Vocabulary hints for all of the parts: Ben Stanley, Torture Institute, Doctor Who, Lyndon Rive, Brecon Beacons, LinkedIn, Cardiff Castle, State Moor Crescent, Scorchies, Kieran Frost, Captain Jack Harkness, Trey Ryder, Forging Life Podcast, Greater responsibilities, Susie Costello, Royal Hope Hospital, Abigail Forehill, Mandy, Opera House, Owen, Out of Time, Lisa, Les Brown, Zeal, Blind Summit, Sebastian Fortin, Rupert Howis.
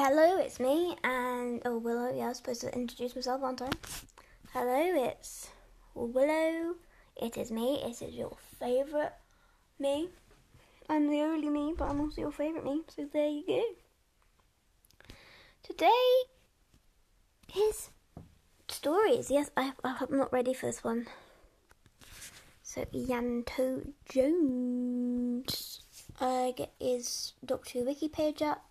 Hello, it's me, and... Oh, Willow, yeah, I was supposed to introduce myself, aren't I? Hello, it's Willow. It is me. It is your favourite me. I'm the only me, but I'm also your favourite me, so there you go. Today is stories. Yes, I'm not ready for this one. So, Glenda Jones. Get his Doctor Who Wiki page up.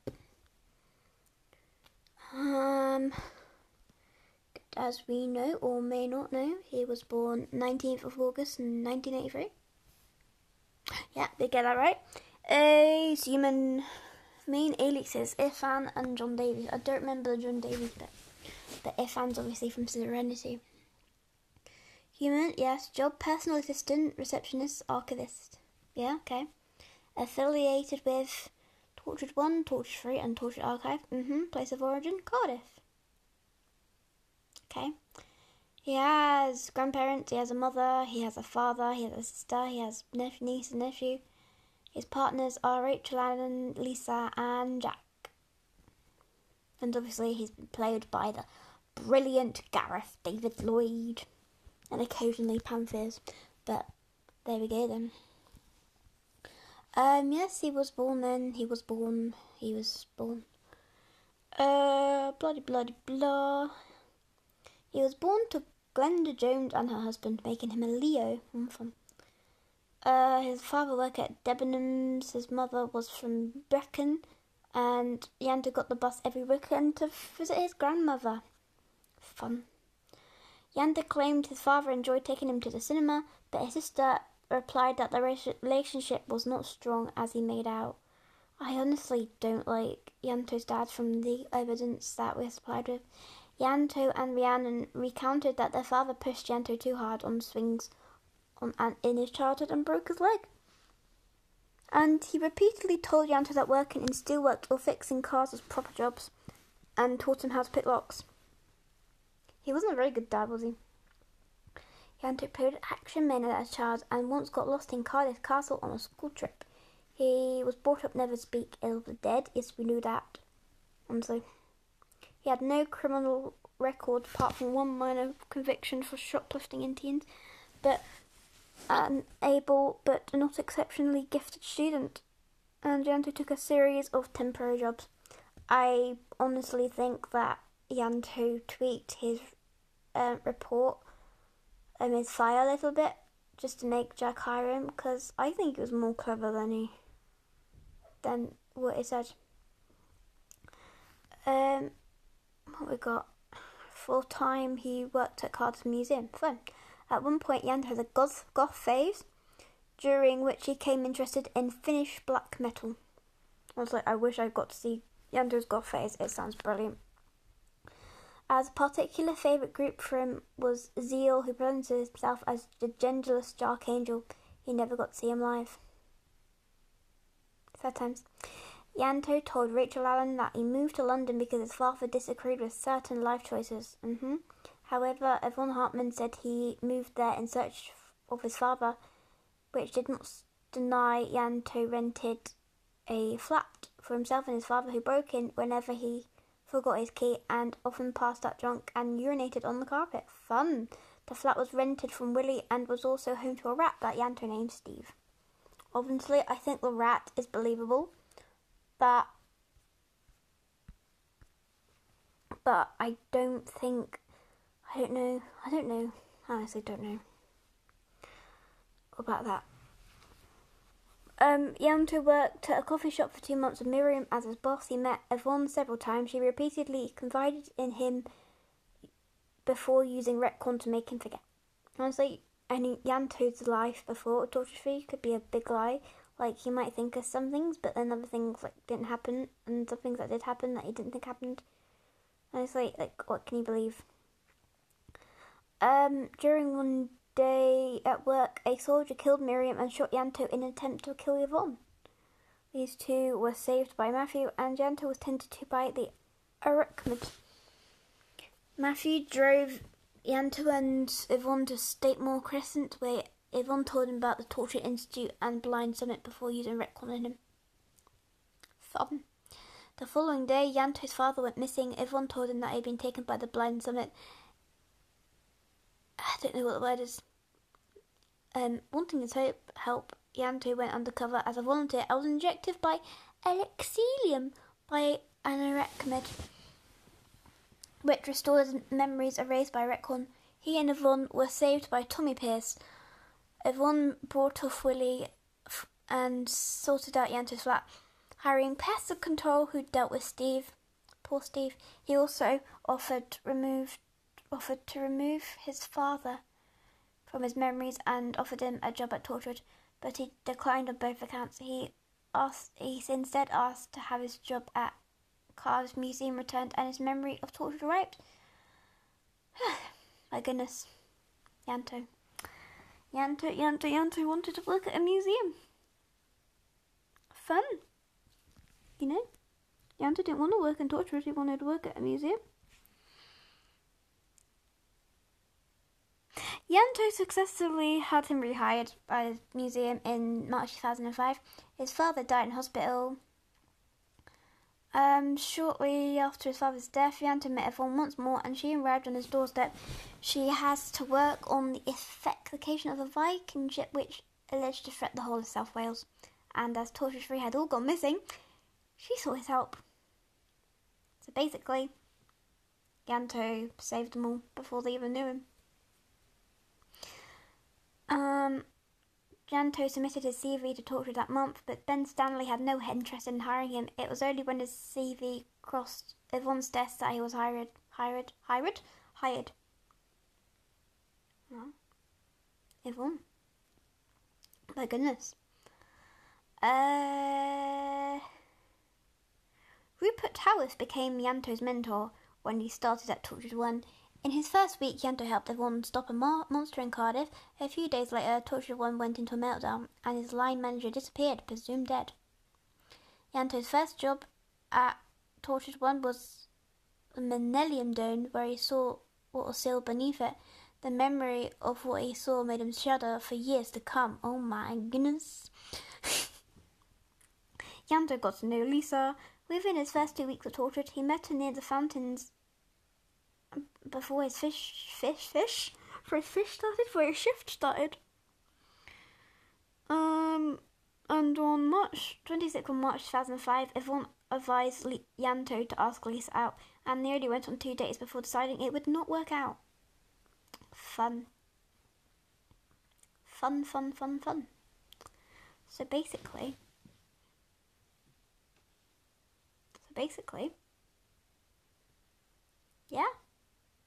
As we know, or may not know, he was born 19th of August 1983. Yeah, they get that right. Human main aliases, Ifan and John Davies. I don't remember the John Davies bit, but Ifan's obviously from Serenity. Human, yes. Job, personal assistant, receptionist, archivist. Yeah, okay. Affiliated with Torchwood One, Torchwood Three, and Torchwood Archive. Place of origin, Cardiff. Okay. He has grandparents, he has a mother, he has a father, he has a sister, he has niece and nephew. His partners are Rachel Allen, Lisa and Jack. And obviously he's been played by the brilliant Gareth David Lloyd. And occasionally Pam Ferris. But there we go then. Yes, he was born then. He was born. Bloody bloody blah. He was born to Glenda Jones and her husband, making him a Leo. His father worked at Debenhams, his mother was from Brecon, and Yanda got the bus every weekend to visit his grandmother. Fun. Yanda claimed his father enjoyed taking him to the cinema, but his sister replied that the relationship was not strong as he made out. I honestly don't like Yanto's dad from the evidence that we're supplied with. Yanto and Rhiannon recounted that their father pushed Yanto too hard on swings in his childhood and broke his leg. And he repeatedly told Yanto that working in steelwork or fixing cars was proper jobs and taught him how to pick locks. He wasn't a very good dad, was he? Yanto played action men as a child and once got lost in Cardiff Castle on a school trip. He was brought up never to speak ill of the dead. Yes, we knew that. Honestly. He had no criminal record apart from one minor conviction for shoplifting in teens, but an able but not exceptionally gifted student. And Yanto took a series of temporary jobs. I honestly think that Yanto tweaked his report, his file a little bit, just to make Jack hire him, because I think it was more clever than what it said. What we got? Full time, he worked at Cardiff Museum. Fun. At one point, Yanda had a goth phase, during which he came interested in Finnish black metal. I was like, I wish I got to see Yanda's goth phase. It sounds brilliant. As a particular favourite group for him was Zeal, who presented himself as the genderless Dark Angel. He never got to see him live. Sad times. Yanto told Rachel Allen that he moved to London because his father disagreed with certain life choices. However, Yvonne Hartman said he moved there in search of his father, which did not deny Yanto rented a flat for himself and his father, who broke in whenever he forgot his key and often passed out drunk and urinated on the carpet. Fun! The flat was rented from Willy and was also home to a rat that Yanto named Steve. Obviously, I think the rat is believable. But I don't know. I honestly don't know about that. Yanto worked at a coffee shop for 2 months with Miriam as his boss. He met Yvonne several times. She repeatedly confided in him before using Retcon to make him forget. Honestly, I mean, Yanto's life before Torture Free could be a big lie. Like, he might think of some things, but then other things, like, didn't happen. And some things that did happen that he didn't think happened. And it's like, what can you believe? During one day at work, a soldier killed Miriam and shot Yanto in an attempt to kill Yvonne. These two were saved by Matthew, and Yanto was tended to by the Arachmid. Matthew drove Yanto and Yvonne to State Moor Crescent, where Yvonne told him about the Torture Institute and Blind Summit before using Retcon on him. Fun. The following day, Yanto's father went missing. Yvonne told him that he had been taken by the Blind Summit. I don't know what the word is. Wanting his help, Yanto went undercover as a volunteer. I was injected by Elixilium by Anorechmed, which restored memories erased by Retcon. He and Yvonne were saved by Tommy Pierce. Yvonne brought off Willy and sorted out Yanto's flat, hiring Pest of Control, who dealt with Steve. Poor Steve. He also offered to remove his father from his memories and offered him a job at Torchwood, but he declined on both accounts. He instead asked to have his job at Cardiff Museum returned and his memory of Torchwood wiped. My goodness. Yanto wanted to work at a museum. Fun. You know? Yanto didn't want to work in Torchwood, he wanted to work at a museum. Yanto successfully had him rehired by the museum in March 2005. His father died in hospital. Shortly after his father's death, Yanto met Yvonne once more and she arrived on his doorstep. She has to work on the effectification of a Viking ship which alleged to threaten the whole of South Wales. And as Torchwood 3 had all gone missing, she sought his help. So basically, Yanto saved them all before they even knew him. Yanto submitted his CV to Torchwood that month, but Ben Stanley had no interest in hiring him. It was only when his CV crossed Yvonne's desk that he was hired. Oh. Yvonne. My goodness. Rupert Howis became Yanto's mentor when he started at Torchwood One. In his first week, Yanto helped Yvonne stop a monster in Cardiff. A few days later, Torchwood One went into a meltdown and his line manager disappeared, presumed dead. Yanto's first job at Torchwood One was the Menelium Dome, where he saw what was sealed beneath it. The memory of what he saw made him shudder for years to come. Oh my goodness. Yanto got to know Lisa. Within his first 2 weeks of Torchwood, he met her near the fountains before his shift started. And on March 26th of March 2005, Yvonne advised Yanto to ask Lisa out, and they only went on 2 dates before deciding it would not work out. Fun. So basically, yeah.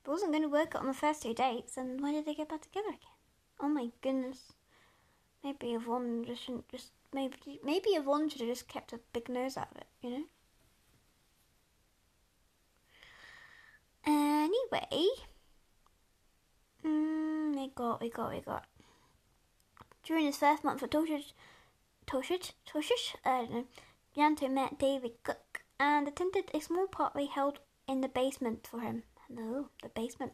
It wasn't going to work on the first 2 dates, and why did they get back together again? Oh my goodness. Maybe Yvonne should have just kept a big nose out of it, you know? Anyway. We got. During his first month at Torchwood? I don't know. Yanto met David Cook and attended a small party held in the basement for him. Within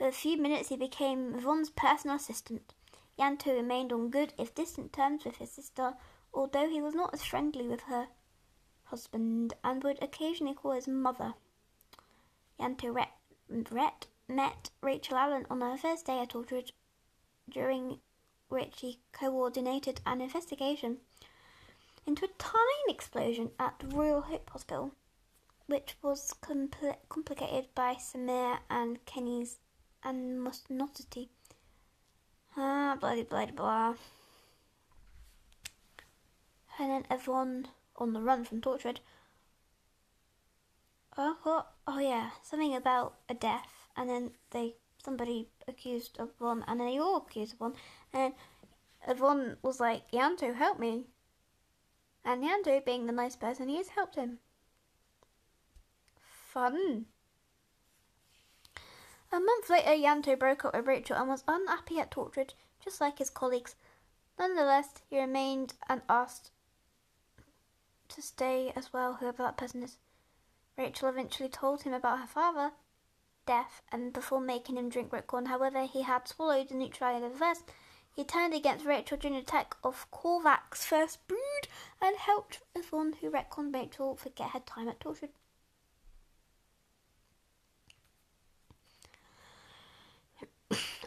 a few minutes, he became Yvonne's personal assistant. Yanto remained on good, if distant, terms with his sister, although he was not as friendly with her husband and would occasionally call his mother. Yanto met Rachel Allen on her first day at Aldridge, during which he coordinated an investigation into a time explosion at the Royal Hope Hospital, which was complicated by Samir and Kenny's animosity. Blah blah blah. And then Yvonne on the run from Torchwood. Oh yeah, something about a death, and then somebody accused Yvonne, and then they all accused Yvonne, and then Yvonne was like, Yanto, help me. And Yanto, being the nice person he is, helped him. Fun. A month later, Yanto broke up with Rachel and was unhappy at Torchwood, just like his colleagues. Nonetheless, he remained and asked to stay as well, whoever that person is. Rachel eventually told him about her father's death and before making him drink Retcon. However, he had swallowed the nuclear first. He turned against Rachel during the attack of Korvac's first brood and helped Yvonne, who retconned Rachel, forget her time at Torchwood.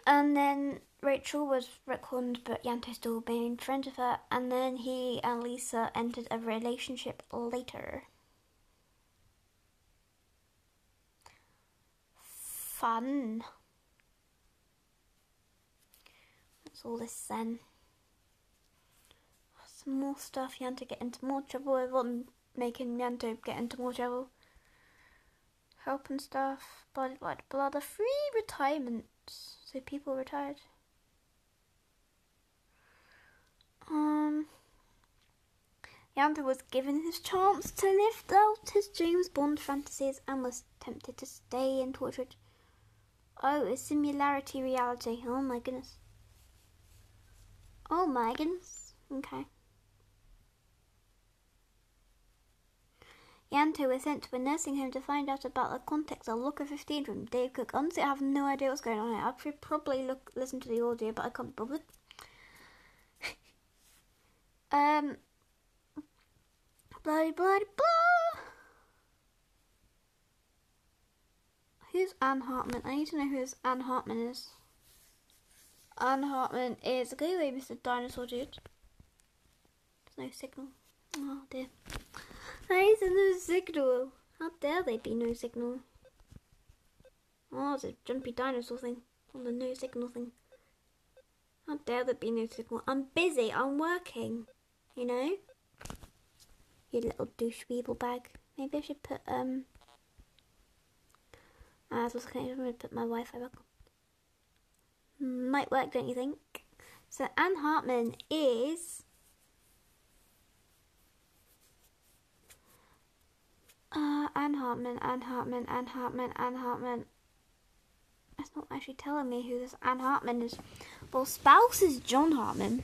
And then Rachel was retconned, but Yanto still remained friends with her. And then he and Lisa entered a relationship later. Fun. That's all this then. Some more stuff. Yanto get into more trouble. Everyone making Yanto get into more trouble. Help and stuff. Blah, blah, blah. The free retirements. So people retired. Yanto was given his chance to live out his James Bond fantasies and was tempted to stay in Torchwood. Oh, it's similarity reality. Oh my goodness. Oh my goodness. Okay. Yanto was sent to a nursing home to find out about the context of Locker 15 from Dave Cook. Honestly, I have no idea what's going on here. I should probably listen to the audio, but I can't be bothered. Blah, blah, blah. Who's Ann Hartman? I need to know who this Ann Hartman is. Ann Hartman is... Go away, Mr. Dinosaur Dude. There's no signal. Oh, dear. There is no signal. How dare there be no signal? Oh, it's a jumpy dinosaur thing. On the no signal thing. How dare there be no signal? I'm busy. I'm working. You know? You little douche weevil bag. Maybe I should put, I was looking at it, I'm going to put my Wi-Fi back on. Might work, don't you think? So, Ann Hartman is... Ann Hartman. It's not actually telling me who this Ann Hartman is. Well, spouse is John Hartman.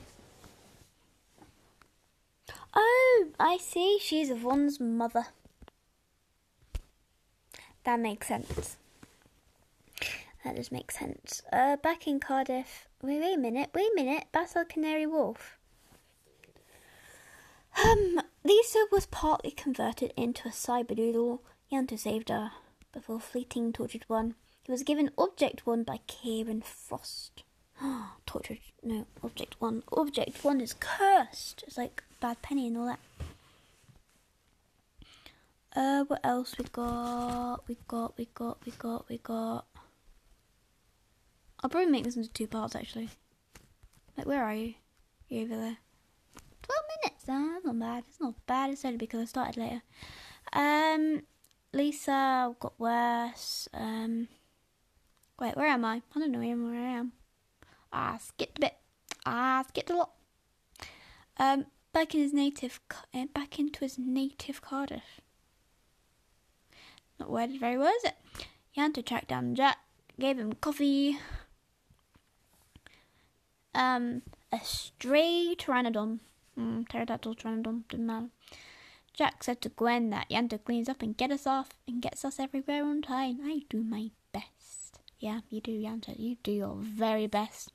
Oh, I see. She's Yvonne's mother. That makes sense. That does make sense. Back in Cardiff. Wait a minute. Battle of Canary Wharf. Lisa was partly converted into a cyberdoodle. Yanto saved her before fleeting Tortured One. He was given Object One by Kieran Frost. Object One. Object One is cursed. It's like Bad Penny and all that. What else we got? We got. I'll probably make this into two parts, actually. Like, where are you? You're over there. 12 minutes, that's not bad. It's not bad, it's only because I started later. Lisa got worse. Wait, where am I? I don't know where I am. I skipped a bit. I skipped a lot. Back into his native Cardiff. Not worded very well, is it? Yanto tracked down Jack, gave him coffee. A stray pteranodon. Pterodactyl, pteranodon, didn't matter. Jack said to Gwen that Yanto cleans up and gets us everywhere on time. I do my best. Yeah, you do, Yanto. You do your very best.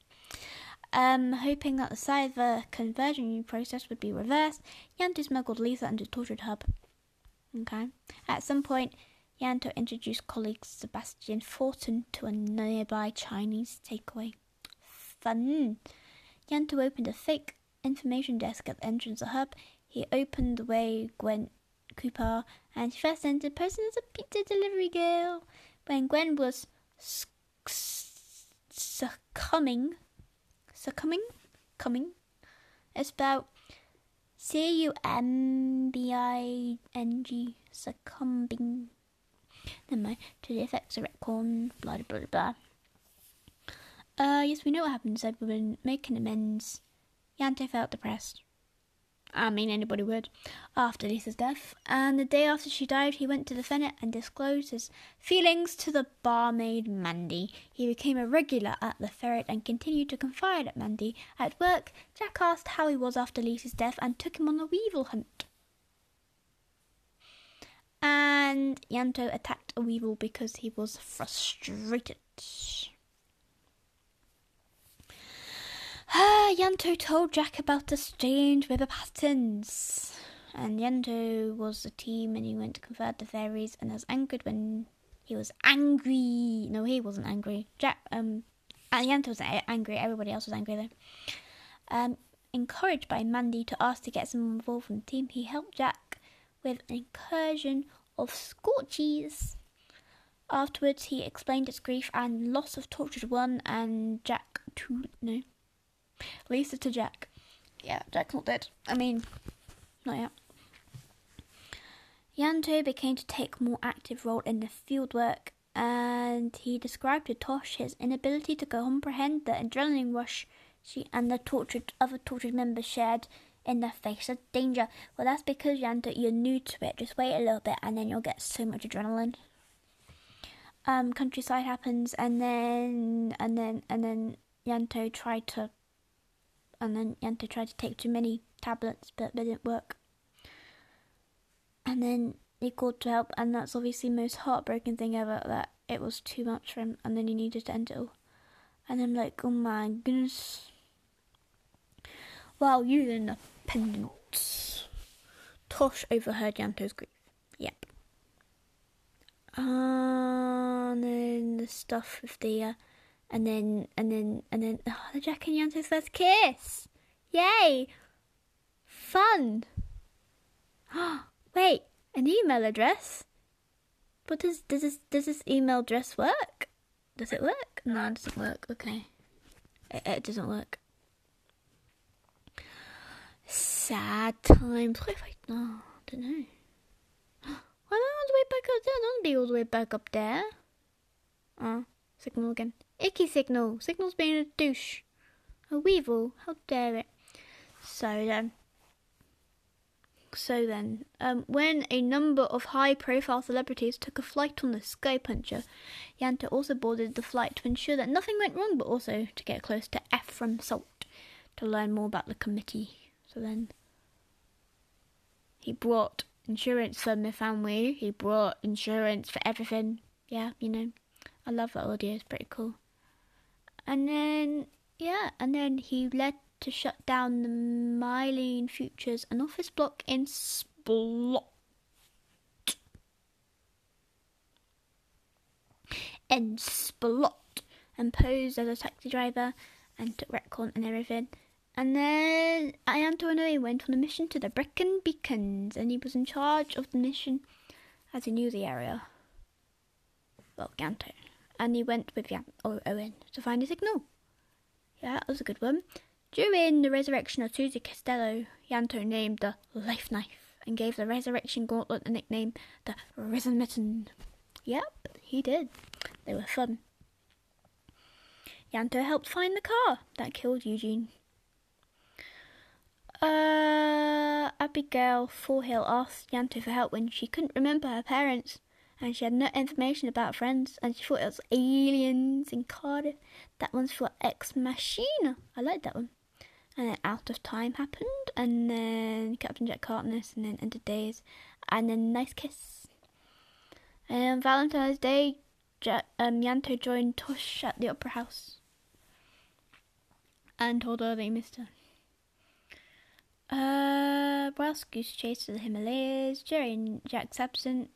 Hoping that the cyber conversion process would be reversed, Yanto smuggled Lisa into Tortured Hub. Okay. At some point, Yanto introduced colleague Sebastian Fortin to a nearby Chinese takeaway. Fun. Yanto opened a fake information desk at the entrance of the hub. He opened the way Gwen Cooper, and she first entered posing as a pizza delivery girl. When Gwen was succumbing, it's about cumbing, succumbing. Never mind. To the effects of retcon, blah blah blah blah. Yes, we know what happened to Cyberwoman, making amends. Yanto felt depressed. I mean, anybody would. After Lisa's death. And the day after she died, he went to the Senate and disclosed his feelings to the barmaid Mandy. He became a regular at the Ferret and continued to confide at Mandy. At work, Jack asked how he was after Lisa's death and took him on a weevil hunt. And Yanto attacked a weevil because he was frustrated. Yanto told Jack about the strange weather patterns. And Yanto was the team, and he went to confront the fairies and was angered when he was angry. No, he wasn't angry. Jack, Yanto was angry. Everybody else was angry, though. Encouraged by Mandy to ask to get someone involved from the team, he helped Jack with an incursion of Scorchies. Afterwards, he explained his grief and loss of Torchwood One and Jack to... No. Lisa to Jack. Yeah, Jack's not dead. I mean, not yet. Yanto began to take a more active role in the fieldwork, and he described to Tosh his inability to comprehend the adrenaline rush she and the other tortured members shared in the face of danger. Well, that's because, Yanto, you're new to it. Just wait a little bit and then you'll get so much adrenaline. Countryside happens, and then Yanto tried to take too many tablets, but they didn't work. And then he called to help, and that's obviously the most heartbroken thing ever, that it was too much for him, and then he needed to end it all. And I'm like, oh my goodness. Well, using the pendants. Tosh overheard Yanto's grief. Yep. And then the stuff with the... And then the Jack and Yanto's first kiss. Yay! Fun! Wait, an email address? But does this email address work? Does it work? No, it doesn't work. Okay. It doesn't work. Sad times. What if I don't know. Why am I all the way back up there? I don't want to be all the way back up there. Signal again. Icky signal. Signal's being a douche. A weevil. How dare it. So then, when a number of high-profile celebrities took a flight on the Sky Puncher, Yanto also boarded the flight to ensure that nothing went wrong, but also to get close to Ephraim Salt to learn more about the committee. So then, he brought insurance for my family. He brought insurance for everything. Yeah, you know, I love that audio. It's pretty cool. And then he led to shut down the Mylene Futures, an office block in Splot. And posed as a taxi driver and took Retcon and everything. And then Yanto and Owen went on a mission to the Brecon Beacons, and he was in charge of the mission as he knew the area. Well, Yanto. And he went with Owen to find a signal. Yeah, that was a good one. During the resurrection of Susie Costello, Yanto named the Life Knife and gave the resurrection gauntlet the nickname the Risen Mitten. Yep, he did. They were fun. Yanto helped find the car that killed Eugene. Abigail Forehill asked Yanto for help when she couldn't remember her parents, and she had no information about friends, and she thought it was aliens in Cardiff. That one's for Ex Machina. I like that one. And then Out of Time happened, and then Captain Jack Harkness, and then End of Days, and then Nice Kiss. And on Valentine's Day, Yanto joined Tosh at the Opera House and told her they missed her. Whilst Goose chased to the Himalayas, during Jack's absence,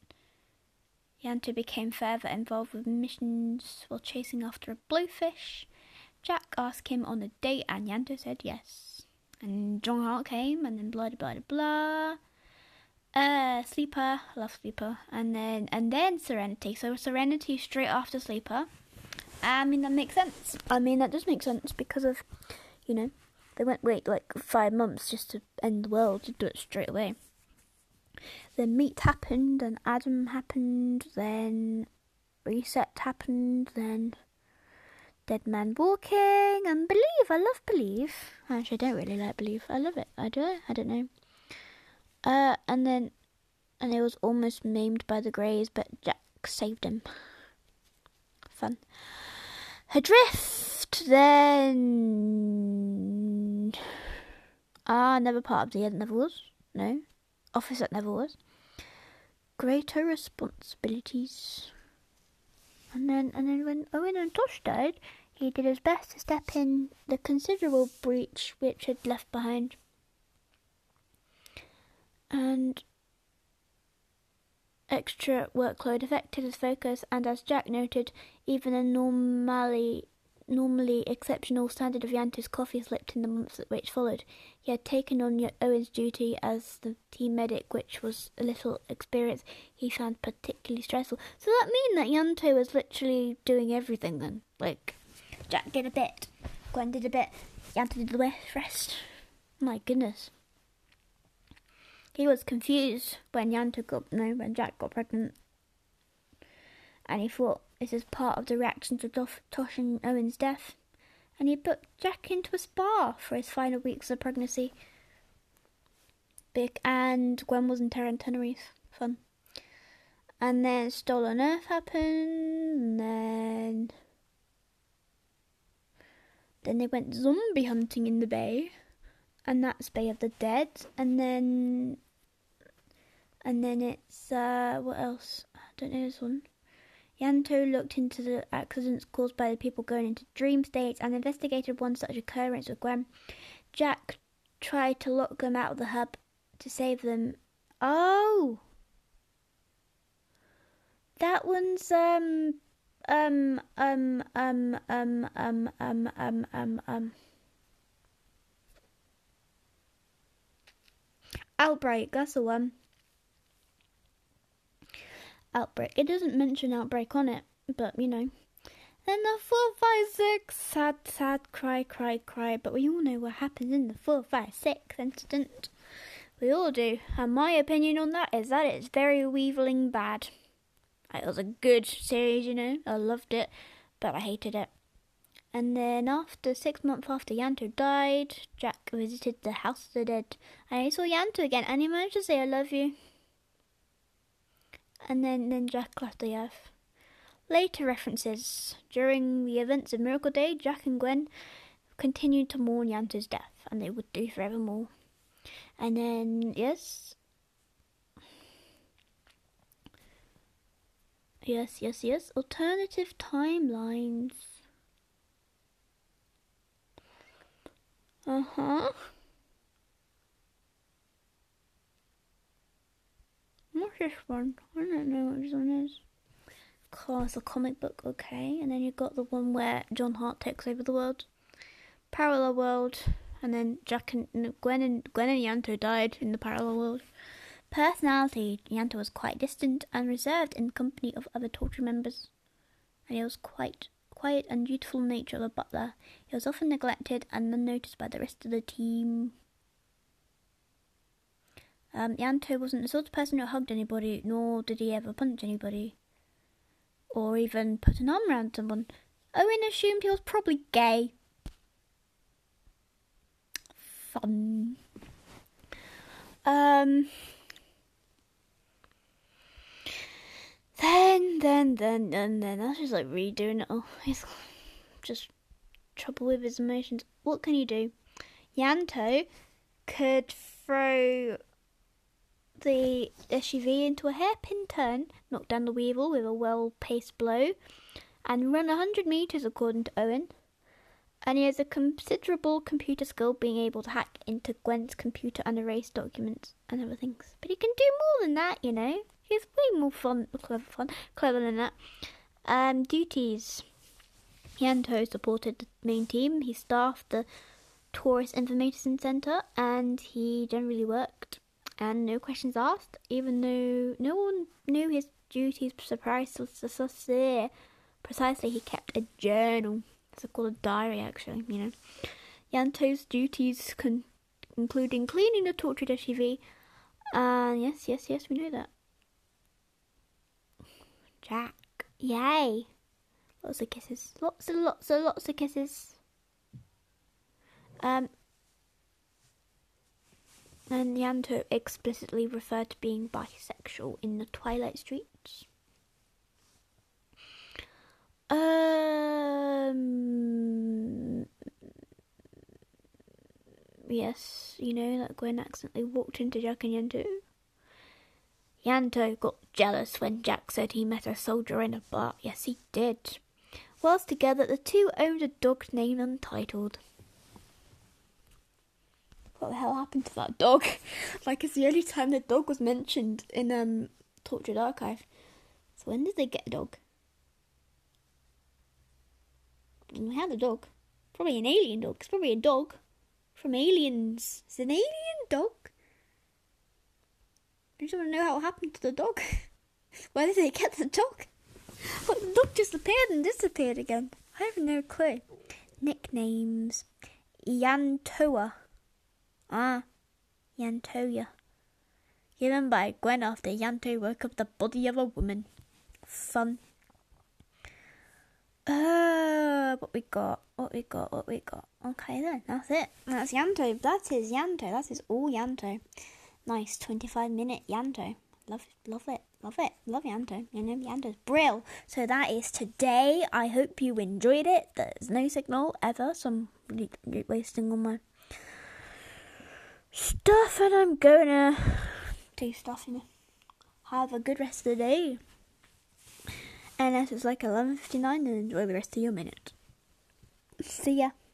Yanto became further involved with missions while chasing after a bluefish. Jack asked him on a date and Yanto said yes. And John Hart came, and then blah blah blah blah. Sleeper, I love Sleeper. And then Serenity. So Serenity straight after Sleeper. I mean, that makes sense. I mean, that does make sense because of, you know, they wait like 5 months just to end the world, to do it straight away. Then Meat happened, then Adam happened, then Reset happened, then Dead Man Walking, and Believe. I love Believe. Actually, I don't really like Believe. I love it. I do. I don't know. And it was almost maimed by the Greys, but Jack saved him. Fun. Adrift, then... never part of the end, never was. No. Office that never was. Greater responsibilities. And then when Owen and Tosh died, He did his best to step in the considerable breach which had left behind. And extra workload affected his focus, and as Jack noted, even a normally exceptional standard of Yanta's coffee slipped in the months which followed. He had taken on Owen's duty as the team medic, which was a little experience he found particularly stressful. So that mean that Yanto was literally doing everything then? Like, Jack did a bit, Gwen did a bit, Yanto did the rest. My goodness. He was confused when when Jack got pregnant. And he thought, this is part of the reaction to Tosh and Owen's death. And he put Jack into a spa for his final weeks of pregnancy. And Gwen was in Terra and Tenerife. Fun. And then Stolen Earth happened. And then they went zombie hunting in the bay. And that's Bay of the Dead. And then it's... what else? I don't know this one. Yanto looked into the accidents caused by the people going into dream states and investigated one such occurrence with Gwen. Jack tried to lock them out of the hub to save them. Oh! That one's, Outbreak, that's the one. Outbreak. It doesn't mention Outbreak on it, but you know. Then the 456, sad, cry. But we all know what happens in the 456 incident. We all do. And my opinion on that is that it's very weeviling bad. It was a good series, you know. I loved it, but I hated it. And then after 6 months after Yanto died, Jack visited the House of the Dead. And he saw Yanto again, and he managed to say, I love you. And then Jack left the Earth. Later references. During the events of Miracle Day, Jack and Gwen continued to mourn Yanto's death, and they would do forevermore. And then, yes. Alternative timelines. What's this one? I don't know what this one is. Oh, it's a comic book, okay. And then you've got the one where John Hart takes over the world. Parallel world. And then Jack and Gwen and Yanto died in the parallel world. Personality. Yanto was quite distant and reserved in the company of other Torture members. And he was quite quiet and dutiful nature of a butler. He was often neglected and unnoticed by the rest of the team. Yanto wasn't the sort of person who hugged anybody, nor did he ever punch anybody. Or even put an arm around someone. Owen assumed he was probably gay. Fun. Then. That's just like redoing it all. He's just trouble with his emotions. What can you do? Yanto could throw the SUV into a hairpin turn, knock down the Weevil with a well-paced blow, and run 100 meters according to Owen. And he has a considerable computer skill, being able to hack into Gwen's computer and erase documents and other things. But he can do more than that, you know. He's way more clever than that. Duties. Yanto supported the main team. He staffed the Tourist Information Centre, and he generally worked. And no questions asked, even though no one knew his duties precisely. He kept a journal. It's called a diary, actually, you know. Yanto's duties, including cleaning the tortured SUV. And yes, we know that. Jack, yay! Lots of kisses. Lots of kisses. And Yanto explicitly referred to being bisexual in the Twilight Streets. Yes, you know that Gwen accidentally walked into Jack and Yanto. Yanto got jealous when Jack said he met a soldier in a bar. Yes, he did. Whilst together, the two owned a dog named Untitled. What the hell happened to that dog? Like, it's the only time the dog was mentioned in Tortured Archive. So when did they get a dog? We had a dog. Probably an alien dog. It's probably a dog from Aliens. It's an alien dog. I just want to know how it happened to the dog. Where did they get the dog? Well, the dog just appeared and disappeared again. I have no clue. Nicknames. Yantoa. Ah, Yantoya. Given by Gwen after Yanto woke up the body of a woman. Fun. What we got. Okay then, that's it. That's Yanto. That is Yanto. That is all Yanto. Nice, 25-minute Yanto. Love Yanto. You know, Yanto's brill. So that is today. I hope you enjoyed it. There's no signal ever, so I'm really wasting all my stuff, and I'm gonna do stuff, you know. Have a good rest of the day. Unless it's like 11:59, and enjoy the rest of your minute. See ya.